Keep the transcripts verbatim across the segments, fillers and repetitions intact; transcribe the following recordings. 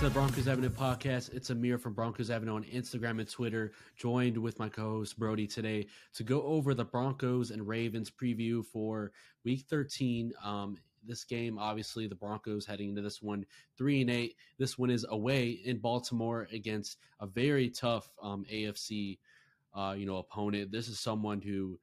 to the Broncos Avenue podcast. It's Amir from Broncos Avenue on Instagram and Twitter, joined with my co-host Brody today to go over the Broncos and Ravens preview for Week thirteen. Um, this game, obviously, the Broncos heading into this one three and eight. This one is away in Baltimore against a very tough um, A F C, uh, you know, opponent. This is someone who,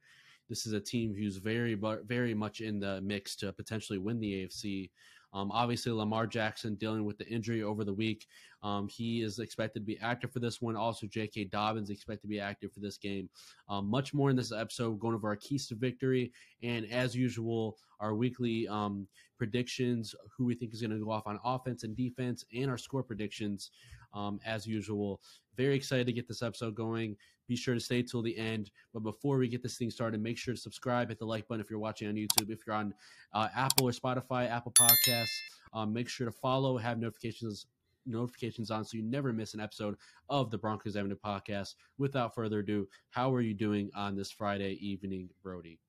this is a team who's very, very much in the mix to potentially win the A F C. Um, obviously, Lamar Jackson dealing with the injury over the week. Um, he is expected to be active for this one. Also, J K. Dobbins expected to be active for this game. Um, much more in this episode, going over our keys to victory. And as usual, our weekly um, predictions, who we think is going to go off on offense and defense, and our score predictions um, as usual. Very excited to get this episode going. Be sure to stay till the end. But before we get this thing started, make sure to subscribe, hit the like button if you're watching on YouTube. If you're on uh, Apple or Spotify, Apple Podcasts, um, make sure to follow, have notifications notifications on so you never miss an episode of the Broncos Avenue podcast. Without further ado, how are you doing on this Friday evening, Brody?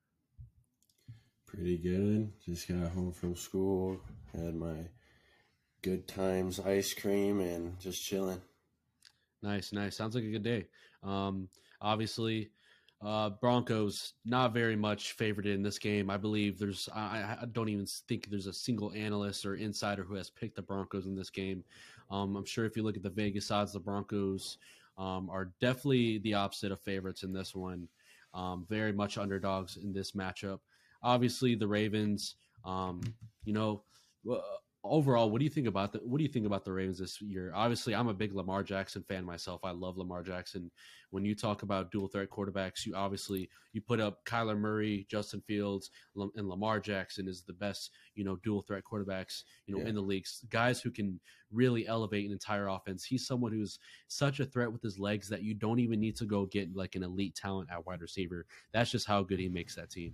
Pretty good. Just got home from school, had my Good Times ice cream, and just chilling. Nice, nice. Sounds like a good day. Um, obviously, uh, Broncos not very much favored in this game. I believe there's – I don't even think there's a single analyst or insider who has picked the Broncos in this game. Um, I'm sure if you look at the Vegas odds, the Broncos um, are definitely the opposite of favorites in this one. Um, very much underdogs in this matchup. Obviously, the Ravens, um, you know uh, – overall, what do you think about the what do you think about the Ravens this year? Obviously, I'm a big Lamar Jackson fan myself. I love Lamar Jackson. When you talk about dual threat quarterbacks, you obviously you put up Kyler Murray, Justin Fields, and Lamar Jackson is the best, you know, dual threat quarterbacks, you know, yeah. in the leagues. Guys who can really elevate an entire offense. He's someone who's such a threat with his legs that you don't even need to go get like an elite talent at wide receiver. That's just how good he makes that team.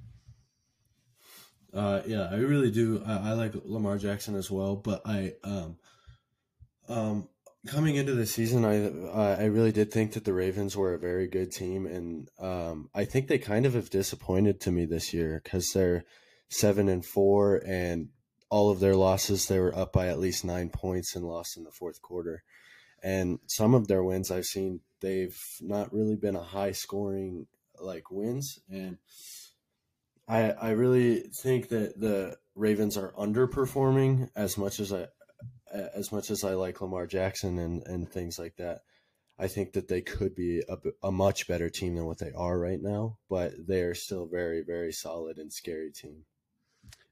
Uh, yeah, I really do. I, I like Lamar Jackson as well, but I um, um, coming into the season, I I really did think that the Ravens were a very good team, and um, I think they kind of have disappointed to me this year because they're seven and four, and all of their losses they were up by at least nine points and lost in the fourth quarter, and some of their wins I've seen they've not really been a high scoring like wins and. I, I really think that the Ravens are underperforming as much as I as much as I like Lamar Jackson and, and things like that. I think that they could be a, a much better team than what they are right now, but they're still very, very solid and scary team.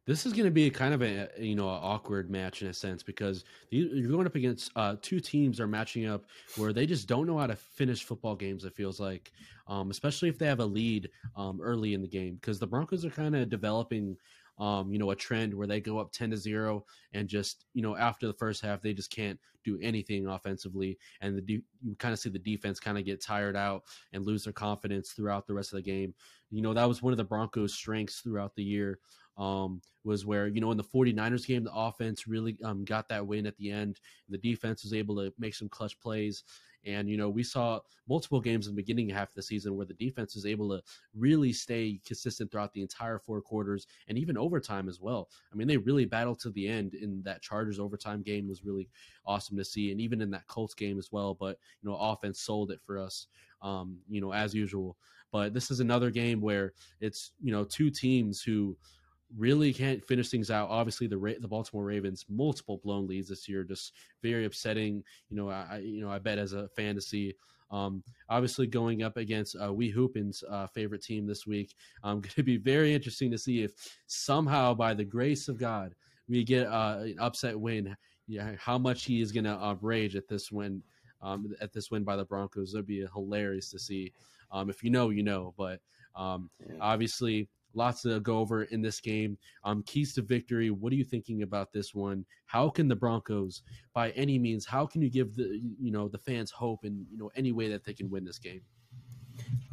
This is going to be kind of a, you know, an awkward match in a sense because you're going up against uh, two teams are matching up where they just don't know how to finish football games, it feels like, um, especially if they have a lead um, early in the game because the Broncos are kind of developing – Um, you know, a trend where they go up ten to zero and just, you know, after the first half, they just can't do anything offensively. And the de- you kind of see the defense kind of get tired out and lose their confidence throughout the rest of the game. You know, that was one of the Broncos' strengths throughout the year um, was where, you know, in the 49ers game, the offense really um, got that win at the end. The defense was able to make some clutch plays. And, you know, we saw multiple games in the beginning half of the season where the defense was able to really stay consistent throughout the entire four quarters and even overtime as well. I mean, they really battled to the end in that Chargers overtime game was really awesome to see. And even in that Colts game as well. But, you know, offense sold it for us, um, you know, as usual. But this is another game where it's, you know, two teams who – really can't finish things out. Obviously, the Ra- the Baltimore Ravens multiple blown leads this year, just very upsetting. You know, I you know I bet as a fantasy. Um, obviously, going up against uh, Wee Hoopin's uh, favorite team this week, um, going to be very interesting to see if somehow, by the grace of God, we get uh, an upset win. Yeah, how much he is going to uh, rage at this win, um, at this win by the Broncos. It'd be hilarious to see. Um, if you know, you know. But um, obviously. Lots to go over in this game. Um, keys to victory. What are you thinking about this one? How can the Broncos, by any means, how can you give the you know the fans hope in you know any way that they can win this game?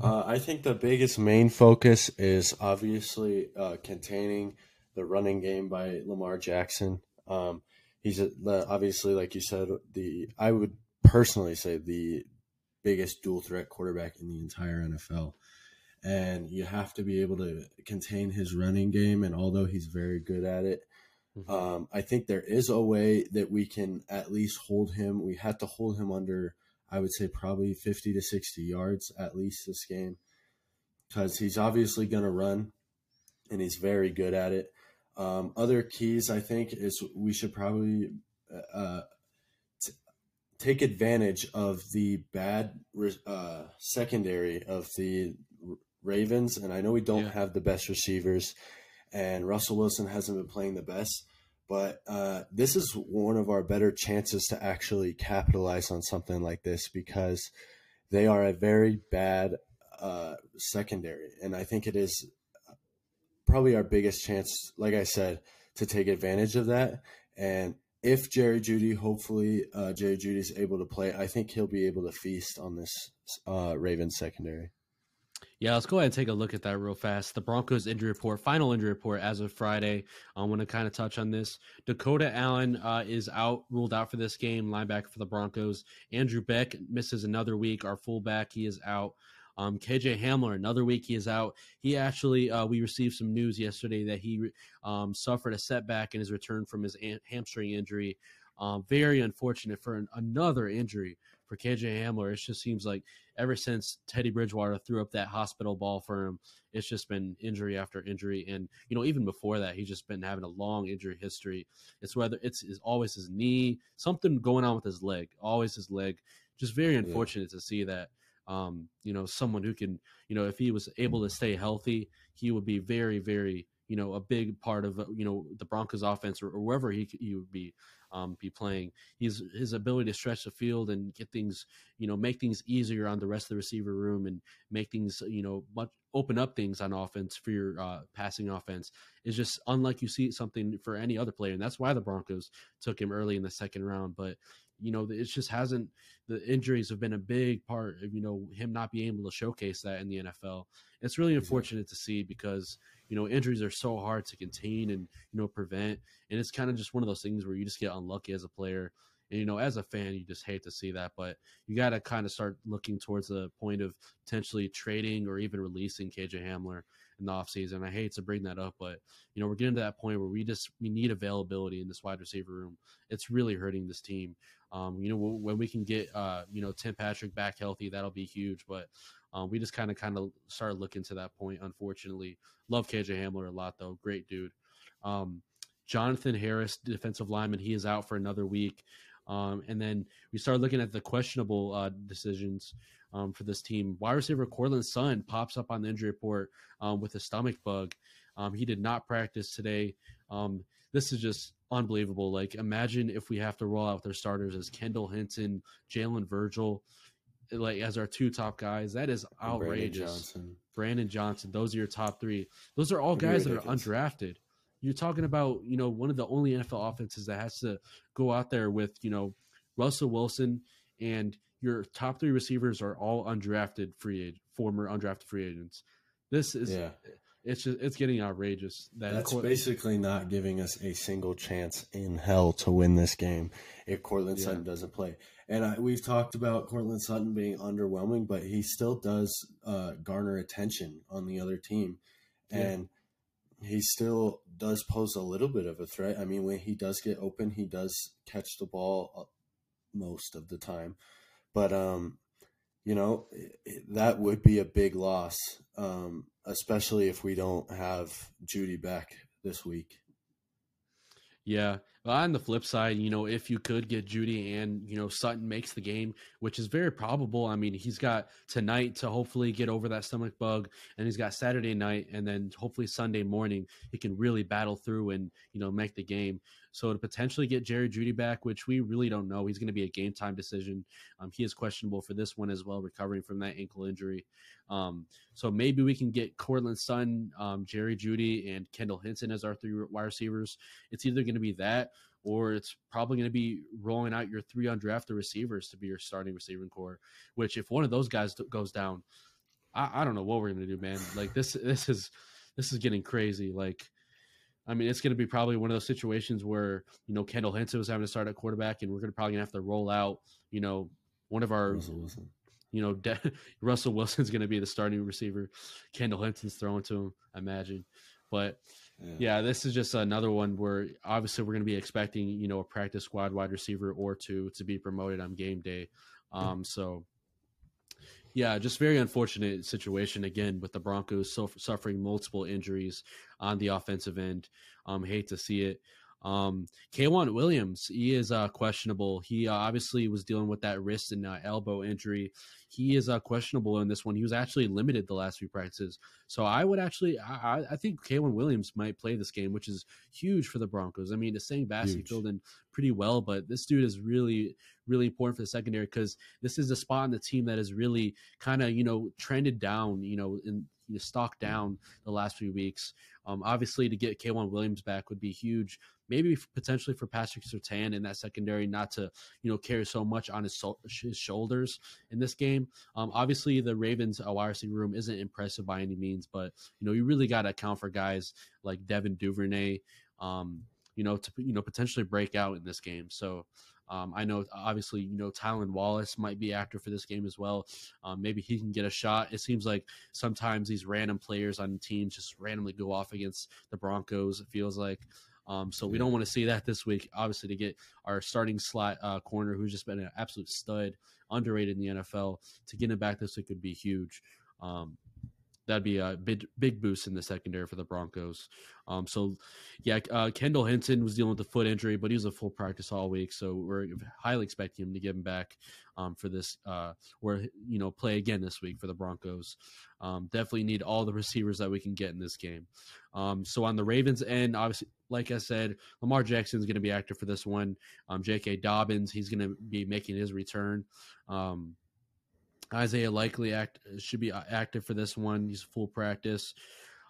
Uh, I think the biggest main focus is obviously uh, containing the running game by Lamar Jackson. Um, he's a, the, obviously, like you said, the I would personally say the biggest dual threat quarterback in the entire N F L. And you have to be able to contain his running game. And although he's very good at it, Mm-hmm. Um, I think there is a way that we can at least hold him. We had to hold him under, I would say, probably fifty to sixty yards at least this game, because he's obviously going to run and he's very good at it. Um, other keys, I think, is we should probably uh, t- take advantage of the bad re- uh, secondary of the R- Ravens. And I know we don't yeah. have the best receivers, and Russell Wilson hasn't been playing the best, but uh, this is one of our better chances to actually capitalize on something like this, because they are a very bad uh, secondary. And I think it is probably our biggest chance, like I said, to take advantage of that. And if Jerry Jeudy, hopefully uh, Jerry Jeudy is able to play, I think he'll be able to feast on this uh, Ravens secondary. Yeah, let's go ahead and take a look at that real fast. The Broncos injury report, final injury report as of Friday. I want to kind of touch on this. Dakota Allen uh, is out, ruled out for this game, linebacker for the Broncos. Andrew Beck misses another week. Our fullback, he is out. Um, K J Hamler, another week he is out. He actually, uh, we received some news yesterday that he um, suffered a setback in his return from his an- hamstring injury. Um, very unfortunate for an- another injury for K J Hamler. It just seems like ever since Teddy Bridgewater threw up that hospital ball for him, it's just been injury after injury. And, you know, even before that, he's just been having a long injury history. It's whether it's, it's always his knee, something going on with his leg, always his leg. Just very unfortunate yeah. to see that. Um, you know, someone who can, you know, if he was able to stay healthy, he would be very, very, you know, a big part of, you know, the Broncos offense, or, or wherever he he would be, um, be playing. His his ability to stretch the field and get things, you know, make things easier on the rest of the receiver room, and make things, you know, much, open up things on offense for your uh, passing offense is just unlike you see something for any other player. And that's why the Broncos took him early in the second round. But, you know, it just hasn't, the injuries have been a big part of, you know, him not being able to showcase that in the N F L. It's really unfortunate to see, because, you know, injuries are so hard to contain and, you know, prevent. And it's kind of just one of those things where you just get unlucky as a player. And, you know, as a fan, you just hate to see that, but you got to kind of start looking towards the point of potentially trading or even releasing K J Hamler in the offseason. I hate to bring that up, but, you know, we're getting to that point where we just, we need availability in this wide receiver room. It's really hurting this team. Um, you know, when we can get, uh, you know, Tim Patrick back healthy, that'll be huge. But um, we just kind of, kind of started looking to that point, unfortunately. Love K J Hamler a lot, though. Great dude. Um, Jonathan Harris, defensive lineman, he is out for another week. Um, and then we started looking at the questionable uh, decisions um, for this team. Wide receiver Courtland Sutton pops up on the injury report um, with a stomach bug. Um, he did not practice today. Um, this is just unbelievable. Like, imagine if we have to roll out their starters as Kendall Hinton, Jalen Virgil, like as our two top guys. That is outrageous. Brandon Johnson. Brandon Johnson. Those are your top three. Those are all guys that are undrafted. You're talking about, you know, one of the only N F L offenses that has to go out there with, you know, Russell Wilson, and your top three receivers are all undrafted free agent, former undrafted free agents. This is, yeah. it's just, it's getting outrageous. That That's Court- basically not giving us a single chance in hell to win this game if Courtland yeah. Sutton doesn't play. And I, we've talked about Courtland Sutton being underwhelming, but he still does uh, garner attention on the other team. And, yeah. he still does pose a little bit of a threat. I mean, when he does get open, he does catch the ball most of the time. But, um, you know, that would be a big loss, um, especially if we don't have Jeudy back this week. Yeah. Well, on the flip side, you know, if you could get Jeudy and, you know, Sutton makes the game, which is very probable. I mean, he's got tonight to hopefully get over that stomach bug, and he's got Saturday night, and then hopefully Sunday morning he can really battle through and, you know, make the game. So to potentially get Jerry Jeudy back, which we really don't know, he's going to be a game time decision. Um, he is questionable for this one as well, recovering from that ankle injury. Um, so maybe we can get Courtland Sutton, um, Jerry Jeudy, and Kendall Hinton as our three wide receivers. It's either going to be that, or it's probably going to be rolling out your three undrafted receivers to be your starting receiving core. Which, if one of those guys goes down, I, I don't know what we're going to do, man. Like this, this is this is getting crazy. Like. I mean, it's going to be probably one of those situations where, you know, Kendall Hinton was having to start at quarterback, and we're going to probably have to roll out, you know, one of our, Russell Wilson. you know, De- Russell Wilson's going to be the starting receiver. Kendall Hinton's throwing to him, I imagine. But Yeah. yeah, this is just another one where obviously we're going to be expecting, you know, a practice squad wide receiver or two to be promoted on game day. Um, so, yeah, just very unfortunate situation, again, with the Broncos so, suffering multiple injuries on the offensive end. Um, hate to see it. Um, K'Waun Williams, he is uh, questionable. He uh, obviously was dealing with that wrist and uh, elbow injury. He is uh, questionable in this one. He was actually limited the last few practices. So I would actually, I, I think K'Waun Williams might play this game, which is huge for the Broncos. I mean, the Sang Bassey filled in pretty well, but this dude is really, really important for the secondary because this is a spot on the team that is really kind of, you know, trended down, you know, in you know, stock down the last few weeks. Um, obviously, to get K'Waun Williams back would be huge. Maybe potentially for Patrick Surtain in that secondary, not to, you know, carry so much on his, so- his shoulders in this game. Um, obviously, the Ravens' wide receiver room isn't impressive by any means, but you know, you really got to account for guys like Devin Duvernay, um, you know, to you know potentially break out in this game. So. Um, I know, obviously, you know, Tylan Wallace might be active for this game as well. Um, maybe he can get a shot. It seems like sometimes these random players on teams just randomly go off against the Broncos, it feels like. Um, so we don't want to see that this week, obviously, to get our starting slot uh, corner, who's just been an absolute stud, underrated in the N F L, to get him back this week would be huge. Um That'd be a big, big boost in the secondary for the Broncos. Um, so, yeah, uh, Kendall Hinton was dealing with a foot injury, but he was a full practice all week. So we're highly expecting him to get him back um, for this, uh, or you know, play again this week for the Broncos. Um, definitely need all the receivers that we can get in this game. Um, so on the Ravens' end, obviously, like I said, Lamar Jackson is going to be active for this one. Um, J K. Dobbins, he's going to be making his return. Um, Isaiah Likely act, should be active for this one. He's full practice.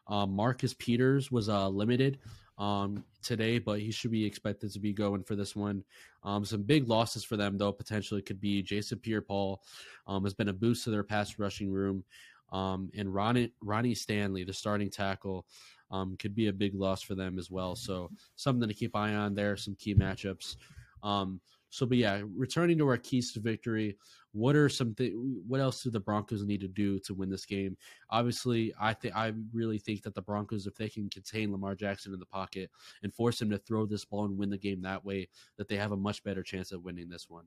Um, Marcus Peters was uh, limited um, today, but he should be expected to be going for this one. Um, some big losses for them, though, potentially could be Jason Pierre-Paul um, has been a boost to their pass rushing room. Um, and Ronnie, Ronnie Stanley, the starting tackle, um, could be a big loss for them as well. So something to keep an eye on there, some key matchups. Um, so, but yeah, returning to our keys to victory, what are some th- what else do the Broncos need to do to win this game? Obviously, I think I really think that the Broncos, if they can contain Lamar Jackson in the pocket and force him to throw this ball and win the game that way, that they have a much better chance at winning this one.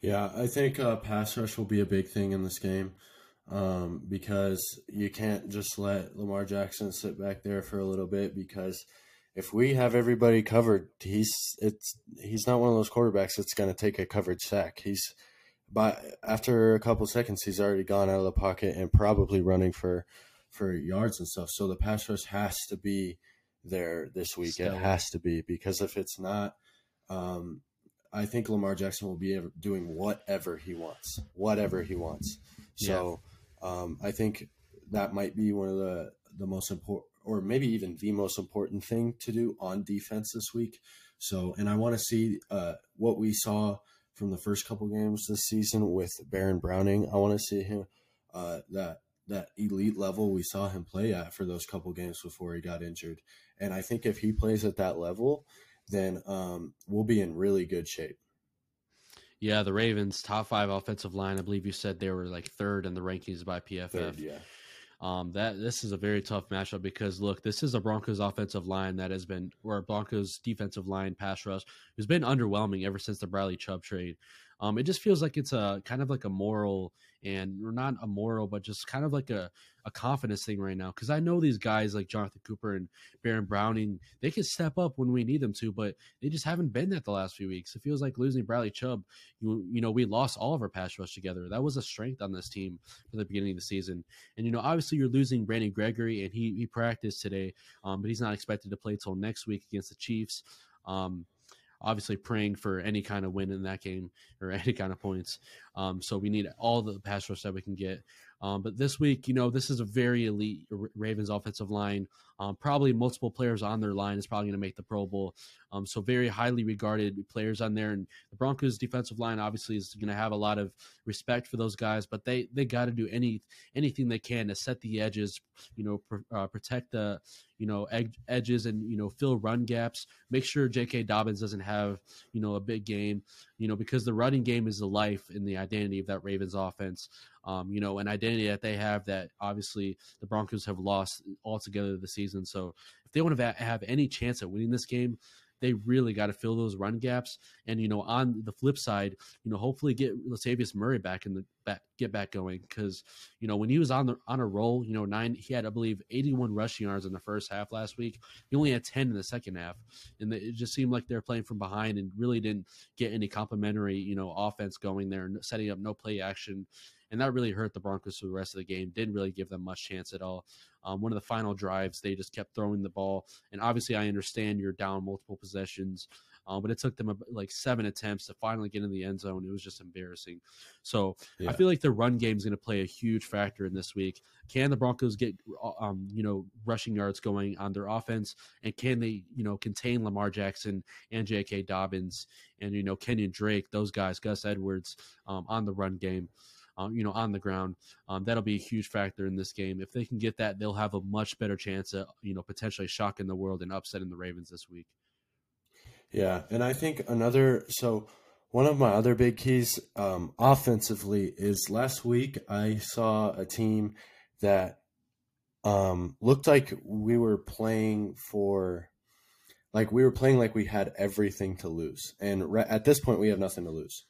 Yeah, I think uh, pass rush will be a big thing in this game um, because you can't just let Lamar Jackson sit back there for a little bit because – if we have everybody covered, he's it's he's not one of those quarterbacks that's going to take a coverage sack. He's by after a couple seconds, he's already gone out of the pocket and probably running for for yards and stuff. So the pass rush has to be there this week. Still. It has to be because if it's not, um, I think Lamar Jackson will be doing whatever he wants, whatever he wants. So yeah. um, I think that might be one of the the most important. Or maybe even the most important thing to do on defense this week. So, and I want to see uh, what we saw from the first couple games this season with Baron Browning. I want to see him uh, that that elite level we saw him play at for those couple games before he got injured. And I think if he plays at that level, then um, we'll be in really good shape. Yeah, the Ravens top five offensive line. I believe you said they were like third in the rankings by P F F. Third, yeah. Um, that this is a very tough matchup because look, this is a Broncos offensive line that has been, or a Broncos defensive line pass rush who's been underwhelming ever since the Bradley Chubb trade. Um, it just feels like it's a kind of like a moral and not a moral, but just kind of like a, a confidence thing right now. Cause I know these guys like Jonathan Cooper and Baron Browning, they can step up when we need them to, but they just haven't been that the last few weeks. It feels like losing Bradley Chubb, you, you know, we lost all of our pass rush together. That was a strength on this team for the beginning of the season. And, you know, obviously you're losing Brandon Gregory and he, he practiced today, um, but he's not expected to play till next week against the Chiefs. Um, Obviously praying for any kind of win in that game or any kind of points. Um, so we need all the pass rush that we can get. Um, but this week, you know, this is a very elite Ravens offensive line. Um, probably multiple players on their line is probably going to make the Pro Bowl. Um, so very highly regarded players on there. And the Broncos defensive line obviously is going to have a lot of respect for those guys, but they, they got to do any anything they can to set the edges, you know, pr- uh, protect the, you know, ed- edges and, you know, fill run gaps. Make sure J K. Dobbins doesn't have, you know, a big game, you know, because the running game is the life and the identity of that Ravens offense. um, you know, an identity that they have that obviously the Broncos have lost altogether this season. So if they want to have any chance at winning this game, they really got to fill those run gaps. And, you know, on the flip side, you know, hopefully get Latavius Murray back in the back, get back going. Cause you know, when he was on the, on a roll, you know, nine, he had, I believe, eighty-one rushing yards in the first half last week. He only had ten in the second half. And it just seemed like they're playing from behind and really didn't get any complimentary, you know, offense going there and setting up no play action. And that really hurt the Broncos for the rest of the game. Didn't really give them much chance at all. Um, one of the final drives, they just kept throwing the ball. And obviously, I understand you're down multiple possessions, uh, but it took them like seven attempts to finally get in the end zone. It was just embarrassing. So yeah. I feel like the run game is going to play a huge factor in this week. Can the Broncos get um, you know rushing yards going on their offense, and can they you know contain Lamar Jackson and J K. Dobbins and you know Kenyon Drake, those guys, Gus Edwards um, on the run game? Um, you know, on the ground, um, that'll be a huge factor in this game. If they can get that, they'll have a much better chance at, you know, potentially shocking the world and upsetting the Ravens this week. Yeah, and I think another – so one of my other big keys um, offensively is last week I saw a team that um, looked like we were playing for – like we were playing like we had everything to lose. And re- at this point, we have nothing to lose.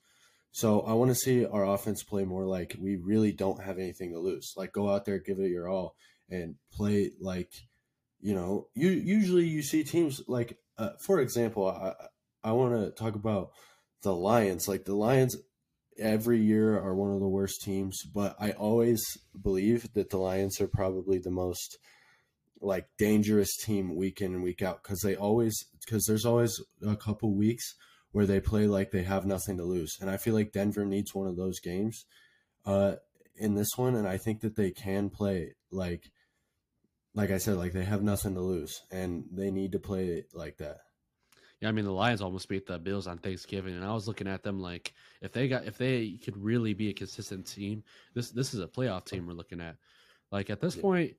So I want to see our offense play more like we really don't have anything to lose. Like go out there, give it your all, and play like, you know, you usually you see teams like, uh, for example, I I want to talk about the Lions. Like the Lions every year are one of the worst teams, but I always believe that the Lions are probably the most like dangerous team week in and week out because they always because there's always a couple weeks where they play like they have nothing to lose. And I feel like Denver needs one of those games uh, in this one. And I think that they can play like, like I said, like they have nothing to lose and they need to play like that. Yeah, I mean, the Lions almost beat the Bills on Thanksgiving, and I was looking at them like if they got if they could really be a consistent team, this this is a playoff team we're looking at. Like at this yeah. point,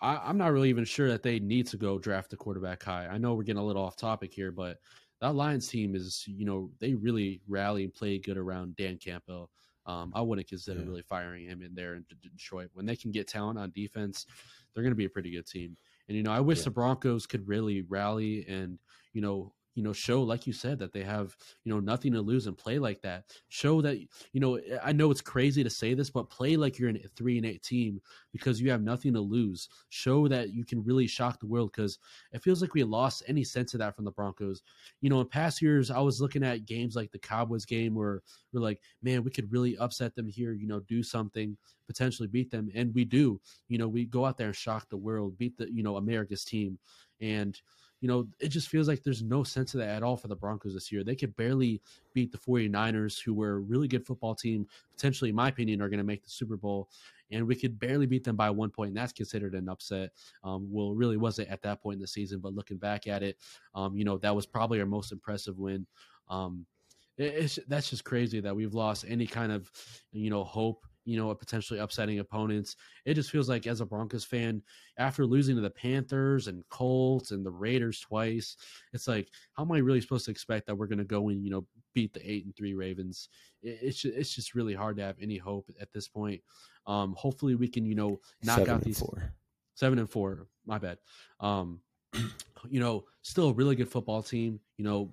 I, I'm not really even sure that they need to go draft a quarterback high. I know we're getting a little off topic here, but that Lions team is, you know, they really rally and play good around Dan Campbell. Um, I wouldn't consider yeah. really firing him in there in D- Detroit. When they can get talent on defense, they're going to be a pretty good team. And, you know, I wish yeah. the Broncos could really rally and, you know, you know, show, like you said, that they have, you know, nothing to lose and play like that. Show that, you know, I know it's crazy to say this, but play like you're in a three and eight team because you have nothing to lose. Show that you can really shock the world because it feels like we lost any sense of that from the Broncos. You know, in past years, I was looking at games like the Cowboys game where we're like, man, we could really upset them here, you know, do something, potentially beat them. And we do, you know, we go out there and shock the world, beat the, you know, America's team. And, you know, it just feels like there's no sense of that at all for the Broncos this year. They could barely beat the 49ers, who were a really good football team, potentially, in my opinion, are going to make the Super Bowl. And we could barely beat them by one point, and that's considered an upset. Um, well, it really wasn't at that point in the season, but looking back at it, um, you know, that was probably our most impressive win. Um, it, it's, that's just crazy that we've lost any kind of, you know, hope, you know, potentially upsetting opponents. It just feels like as a Broncos fan, after losing to the Panthers and Colts and the Raiders twice, it's like, how am I really supposed to expect that we're going to go and, you know, beat the eight and three Ravens? It's just, it's just really hard to have any hope at this point. Um, hopefully we can, you know, knock seven out these four. seven and four, my bad. Um, you know, still a really good football team, you know,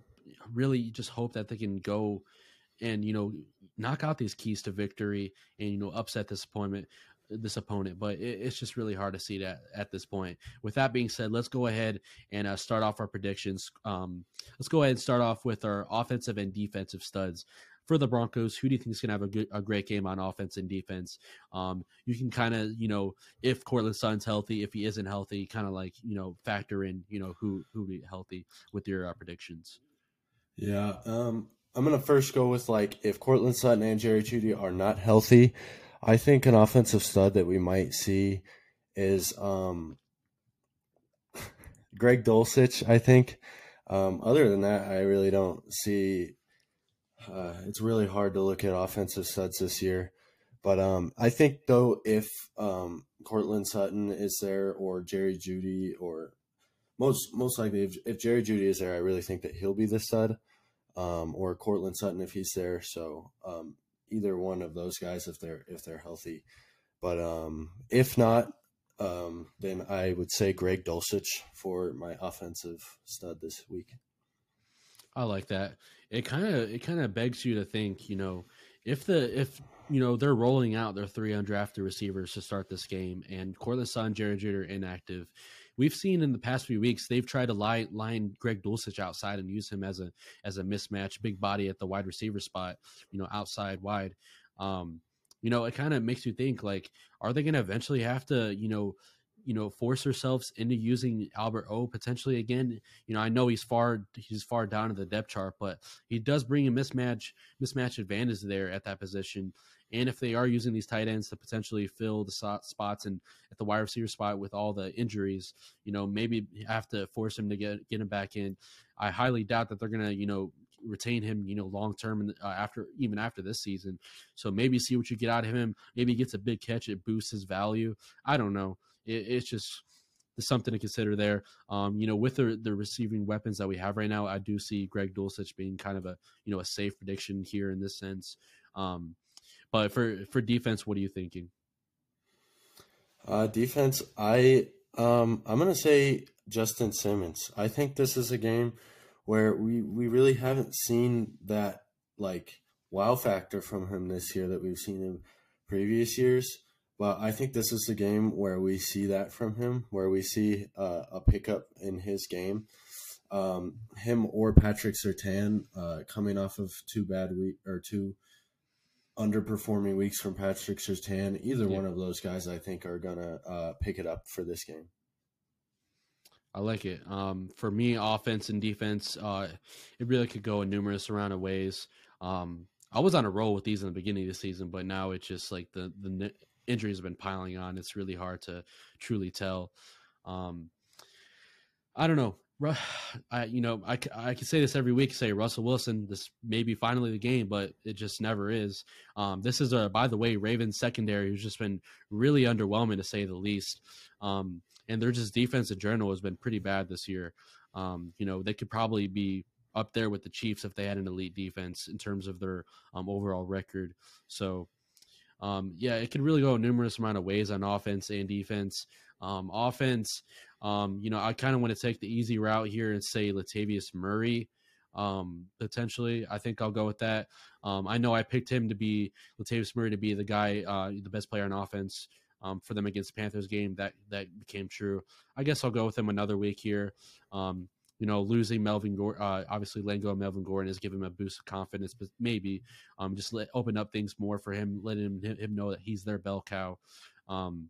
really just hope that they can go and, you know, knock out these keys to victory and, you know, upset this opponent, this opponent. But it, it's just really hard to see that at this point. With that being said, let's go ahead and uh, start off our predictions. Um, let's go ahead and start off with our offensive and defensive studs. For the Broncos, who do you think is going to have a good, a great game on offense and defense? Um, you can kind of, you know, if Courtland Sutton's healthy, if he isn't healthy, kind of like, you know, factor in, you know, who who be healthy with your uh, predictions. Yeah, um I'm going to first go with, like, if Courtland Sutton and Jerry Jeudy are not healthy, I think an offensive stud that we might see is um, Greg Dulcich, I think. Um, other than that, I really don't see uh, – it's really hard to look at offensive studs this year. But um, I think, though, if um, Courtland Sutton is there or Jerry Jeudy or most most likely if, if Jerry Jeudy is there, I really think that he'll be the stud. Um, or Courtland Sutton if he's there. So um, either one of those guys if they're if they're healthy. But um, if not, um, then I would say Greg Dulcich for my offensive stud this week. I like that. It kind of it kind of begs you to think, you know, if the if you know they're rolling out their three undrafted receivers to start this game, and Courtland Sutton, Jerry Jeudy are inactive. We've seen in the past few weeks they've tried to line, line Greg Dulcich outside and use him as a as a mismatch, big body at the wide receiver spot, you know, outside wide. Um, you know, it kind of makes you think, like, are they going to eventually have to, you know, you know, force themselves into using Albert O potentially again? You know, I know he's far he's far down in the depth chart, but he does bring a mismatch mismatch advantage there at that position. And if they are using these tight ends to potentially fill the spots and at the wide receiver spot with all the injuries, you know, maybe have to force him to get get him back in. I highly doubt that they're going to, you know, retain him, you know, long term and uh, after even after this season. So maybe see what you get out of him. Maybe he gets a big catch. It boosts his value. I don't know. It, it's just it's something to consider there. Um, you know, with the, the receiving weapons that we have right now, I do see Greg Dulcich being kind of a, you know, a safe prediction here in this sense. Um, But for, for defense, what are you thinking? Uh, defense, I um, I'm gonna say Justin Simmons. I think this is a game where we, we really haven't seen that like wow factor from him this year that we've seen in previous years. But I think this is the game where we see that from him, where we see uh, a pickup in his game. Um, him or Patrick Surtain uh, coming off of two bad week or two. underperforming weeks from Patrick Surtain, either yeah. one of those guys I think are going to uh, pick it up for this game. I like it. Um, for me, offense and defense, uh, it really could go in numerous amount of ways. Um, I was on a roll with these in the beginning of the season, but now it's just like the, the injuries have been piling on. It's really hard to truly tell. Um, I don't know. I, you know, I, I can say this every week, say Russell Wilson, this may be finally the game, but it just never is. Um, this is, a, by the way, Ravens secondary has just been really underwhelming, to say the least. Um, and their just defense in general has been pretty bad this year. Um, you know, they could probably be up there with the Chiefs if they had an elite defense in terms of their um, overall record. So, um, yeah, it can really go a numerous amount of ways on offense and defense. Um, offense, um, you know, I kind of want to take the easy route here and say Latavius Murray, um, potentially. I think I'll go with that. Um, I know I picked him to be Latavius Murray to be the guy, uh, the best player on offense um, for them against the Panthers game. That that became true. I guess I'll go with him another week here. Um, you know, losing Melvin Gordon, uh, obviously letting go of Melvin Gordon has given him a boost of confidence, but maybe um, just let open up things more for him, letting him, him know that he's their bell cow. Um,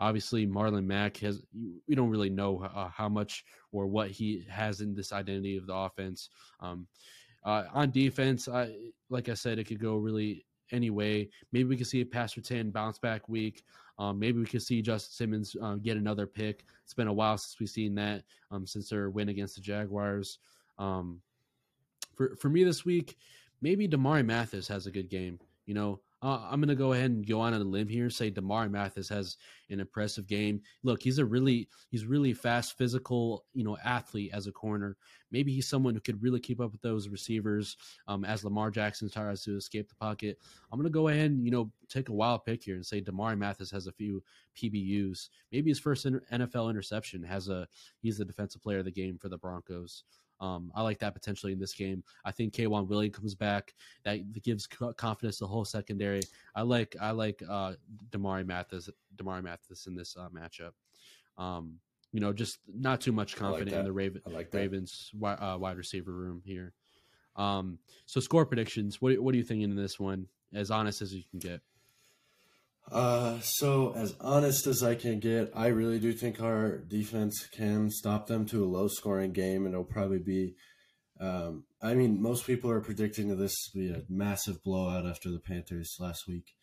Obviously, Marlon Mack has. We don't really know uh, how much or what he has in this identity of the offense. Um, uh, on defense, I, like I said, it could go really any way. Maybe we could see a pass for ten bounce back week. Um, maybe we could see Justin Simmons uh, get another pick. It's been a while since we've seen that um, since their win against the Jaguars. Um, for for me this week, maybe Damarri Mathis has a good game. You know. Uh, I'm going to go ahead and go on a limb here. Say Damarri Mathis has an impressive game. Look, he's a really he's really fast, physical, you know, athlete as a corner. Maybe he's someone who could really keep up with those receivers um, as Lamar Jackson tries to escape the pocket. I'm going to go ahead and, you know, take a wild pick here and say Damarri Mathis has a few P B Us. Maybe his first N F L interception has a he's the defensive player of the game for the Broncos. Um, I like that potentially in this game. I think K'Waun Williams comes back. That gives confidence to the whole secondary. I like I like uh, Damarri Mathis Damarri Mathis in this uh, matchup. Um, you know, just not too much confidence like in the Raven, like Ravens uh, wide receiver room here. Um, so score predictions. What what are you thinking in this one? As honest as you can get. Uh, so as honest as I can get, I really do think our defense can stop them to a low scoring game, and it'll probably be, um, I mean, most people are predicting that this will be a massive blowout after the Panthers last week,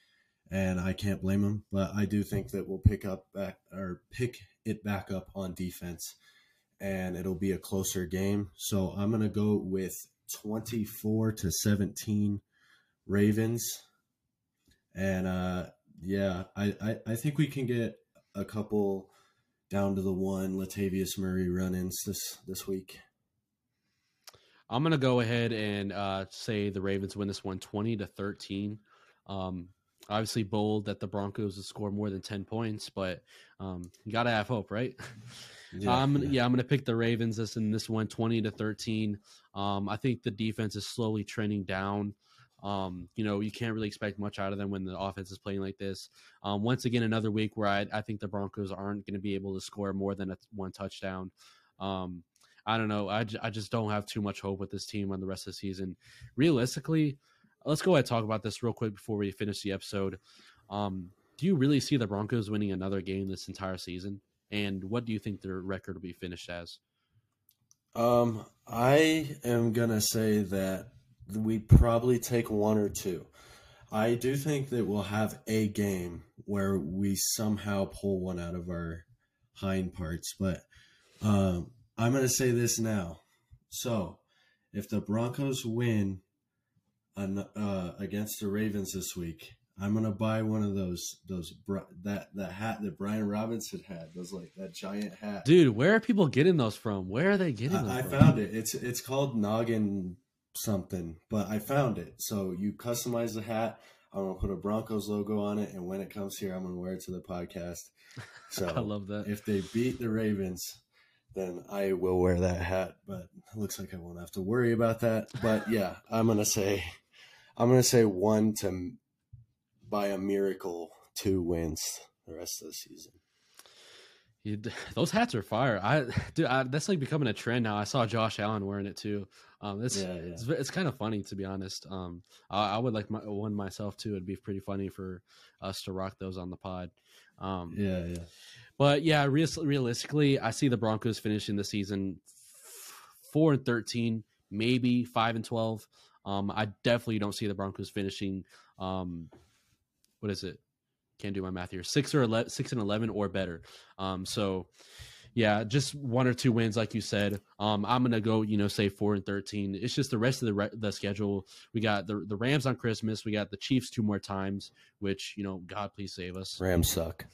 and I can't blame them, but I do think that we'll pick up back or pick it back up on defense, and it'll be a closer game. So I'm going to go with twenty-four to seventeen Ravens. And, uh, Yeah, I, I, I think we can get a couple down to the one Latavius Murray run-ins this, this week. I'm going to go ahead and uh, say the Ravens win this one twenty to thirteen. Um, obviously bold that the Broncos would score more than ten points, but um, you got to have hope, right? Yeah, I'm gonna, yeah. yeah, I'm going to pick the Ravens this in this one, twenty to thirteen. Um, I think the defense is slowly trending down. Um, you know, you can't really expect much out of them when the offense is playing like this. Um, once again, another week where I, I think the Broncos aren't going to be able to score more than a, one touchdown. Um, I don't know. I, j- I just don't have too much hope with this team on the rest of the season. Realistically, let's go ahead and talk about this real quick before we finish the episode. Um, do you really see the Broncos winning another game this entire season? And what do you think their record will be finished as? Um, I am going to say that we probably take one or two. I do think that we'll have a game where we somehow pull one out of our hind parts, but um, I'm going to say this now. So if the Broncos win an, uh, against the Ravens this week, I'm going to buy one of those, those, that, that hat that Brian Robinson had, those, like that giant hat. Dude, where are people getting those from? Where are they getting them I, I from? I found it. It's, it's called Noggin something, but I found it. So you customize the hat. I'm going to put a Broncos logo on it. And when it comes here, I'm going to wear it to the podcast. So I love that. If they beat the Ravens, then I will wear that hat, but it looks like I won't have to worry about that. But yeah, I'm going to say, I'm going to say one to, by a miracle, two wins the rest of the season. You, those hats are fire. I, dude, I, that's like becoming a trend now. I saw Josh Allen wearing it too. Um, it's, yeah, yeah. it's it's kind of funny, to be honest. Um, I, I would like my, one myself too. It'd be pretty funny for us to rock those on the pod. Um, yeah, yeah. But yeah, real, realistically, I see the Broncos finishing the season four and thirteen, maybe five and twelve. Um, I definitely don't see the Broncos finishing. Um, What is it? Can't do my math here. Six or eleven, six and eleven or better. Um, so yeah, just one or two wins, like you said. Um, I'm gonna go, you know, say four and thirteen. It's just the rest of the re- the schedule. We got the the Rams on Christmas. We got the Chiefs two more times, which, you know, God please save us. Rams suck.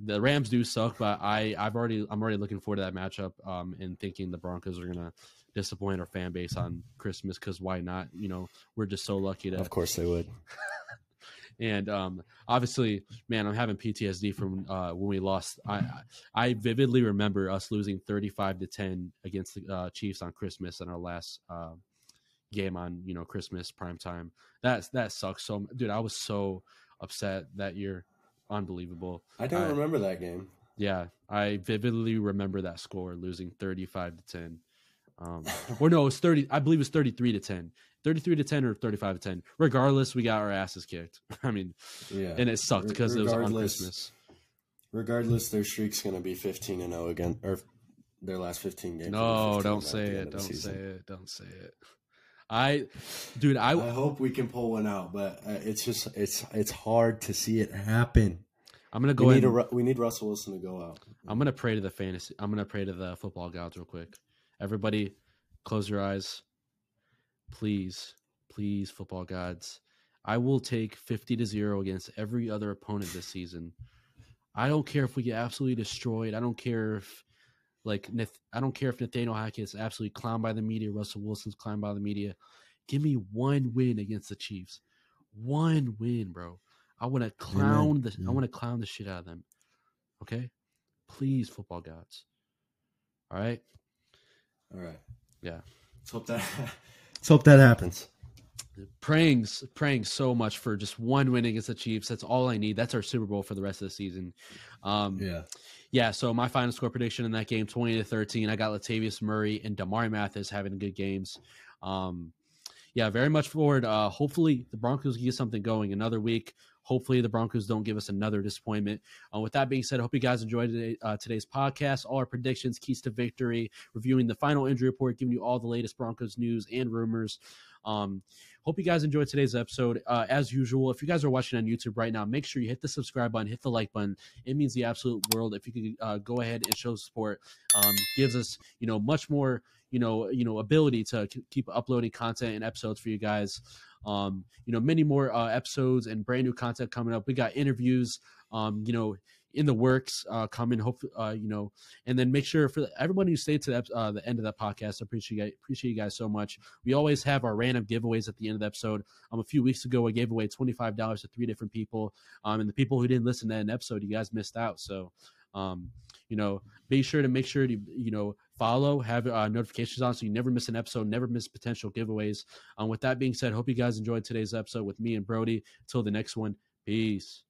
The Rams do suck, but I I've already I'm already looking forward to that matchup. Um, and thinking the Broncos are gonna disappoint our fan base on Christmas, because why not? You know, we're just so lucky to. Of course they would. And um, obviously, man, I'm having P T S D from uh, when we lost. I I vividly remember us losing thirty-five to ten against the uh, Chiefs on Christmas in our last uh, game on, you know, Christmas primetime. That's that sucks. So, dude, I was so upset that year. Unbelievable. I don't I, remember that game. Yeah, I vividly remember that score, losing thirty-five to ten. Um, or no, it was thirty. I believe it was thirty-three to ten. thirty-three to ten or thirty-five to ten. Regardless, we got our asses kicked. I mean, yeah. And it sucked because it was on Christmas. Regardless, their streak's going to be fifteen and oh again, or their last fifteen games. No, don't say it. Don't say it. Don't say it. I, dude, I, I hope we can pull one out, but uh, it's just, it's, it's hard to see it happen. I'm going to go in. We, we need Russell Wilson to go out. I'm going to pray to the fantasy. I'm going to pray to the football gods real quick. Everybody close your eyes. Please, please, football gods. I will take fifty to zero against every other opponent this season. I don't care if we get absolutely destroyed. I don't care if, like, I don't care if Nathaniel Hackett's absolutely clowned by the media, Russell Wilson's clowned by the media. Give me one win against the Chiefs. One win, bro. I want to clown the I want to clown the shit out of them. Okay? Please, football gods. All right? All right. Yeah. Let's hope that Let's hope that happens. Praying, praying so much for just one win against the Chiefs. That's all I need. That's our Super Bowl for the rest of the season. Um, yeah. Yeah, so my final score prediction in that game, twenty to thirteen. I got Latavius Murray and Damarri Mathis having good games. Um, yeah, very much forward. Uh, hopefully the Broncos can get something going another week. Hopefully the Broncos don't give us another disappointment. Uh, with that being said, I hope you guys enjoyed today, uh, today's podcast, all our predictions, keys to victory, reviewing the final injury report, giving you all the latest Broncos news and rumors. Um, hope you guys enjoyed today's episode. Uh, as usual, if you guys are watching on YouTube right now, make sure you hit the subscribe button, hit the like button. It means the absolute world. If you could uh, go ahead and show support, um, gives us, you know, much more, you know, you know, ability to c- keep uploading content and episodes for you guys. Um, you know, many more uh, episodes and brand new content coming up. We got interviews, um, you know, in the works uh, coming. Hope uh, you know, and then make sure for everyone who stayed to the, uh, the end of that podcast. I appreciate appreciate you guys so much. We always have our random giveaways at the end of the episode. Um, a few weeks ago, I gave away twenty-five dollars to three different people. Um, and the people who didn't listen to an episode, you guys missed out. So, um, you know, be sure to make sure to you know follow, have uh, notifications on so you never miss an episode, never miss potential giveaways. Um, with that being said, hope you guys enjoyed today's episode with me and Brody. Until the next one, peace.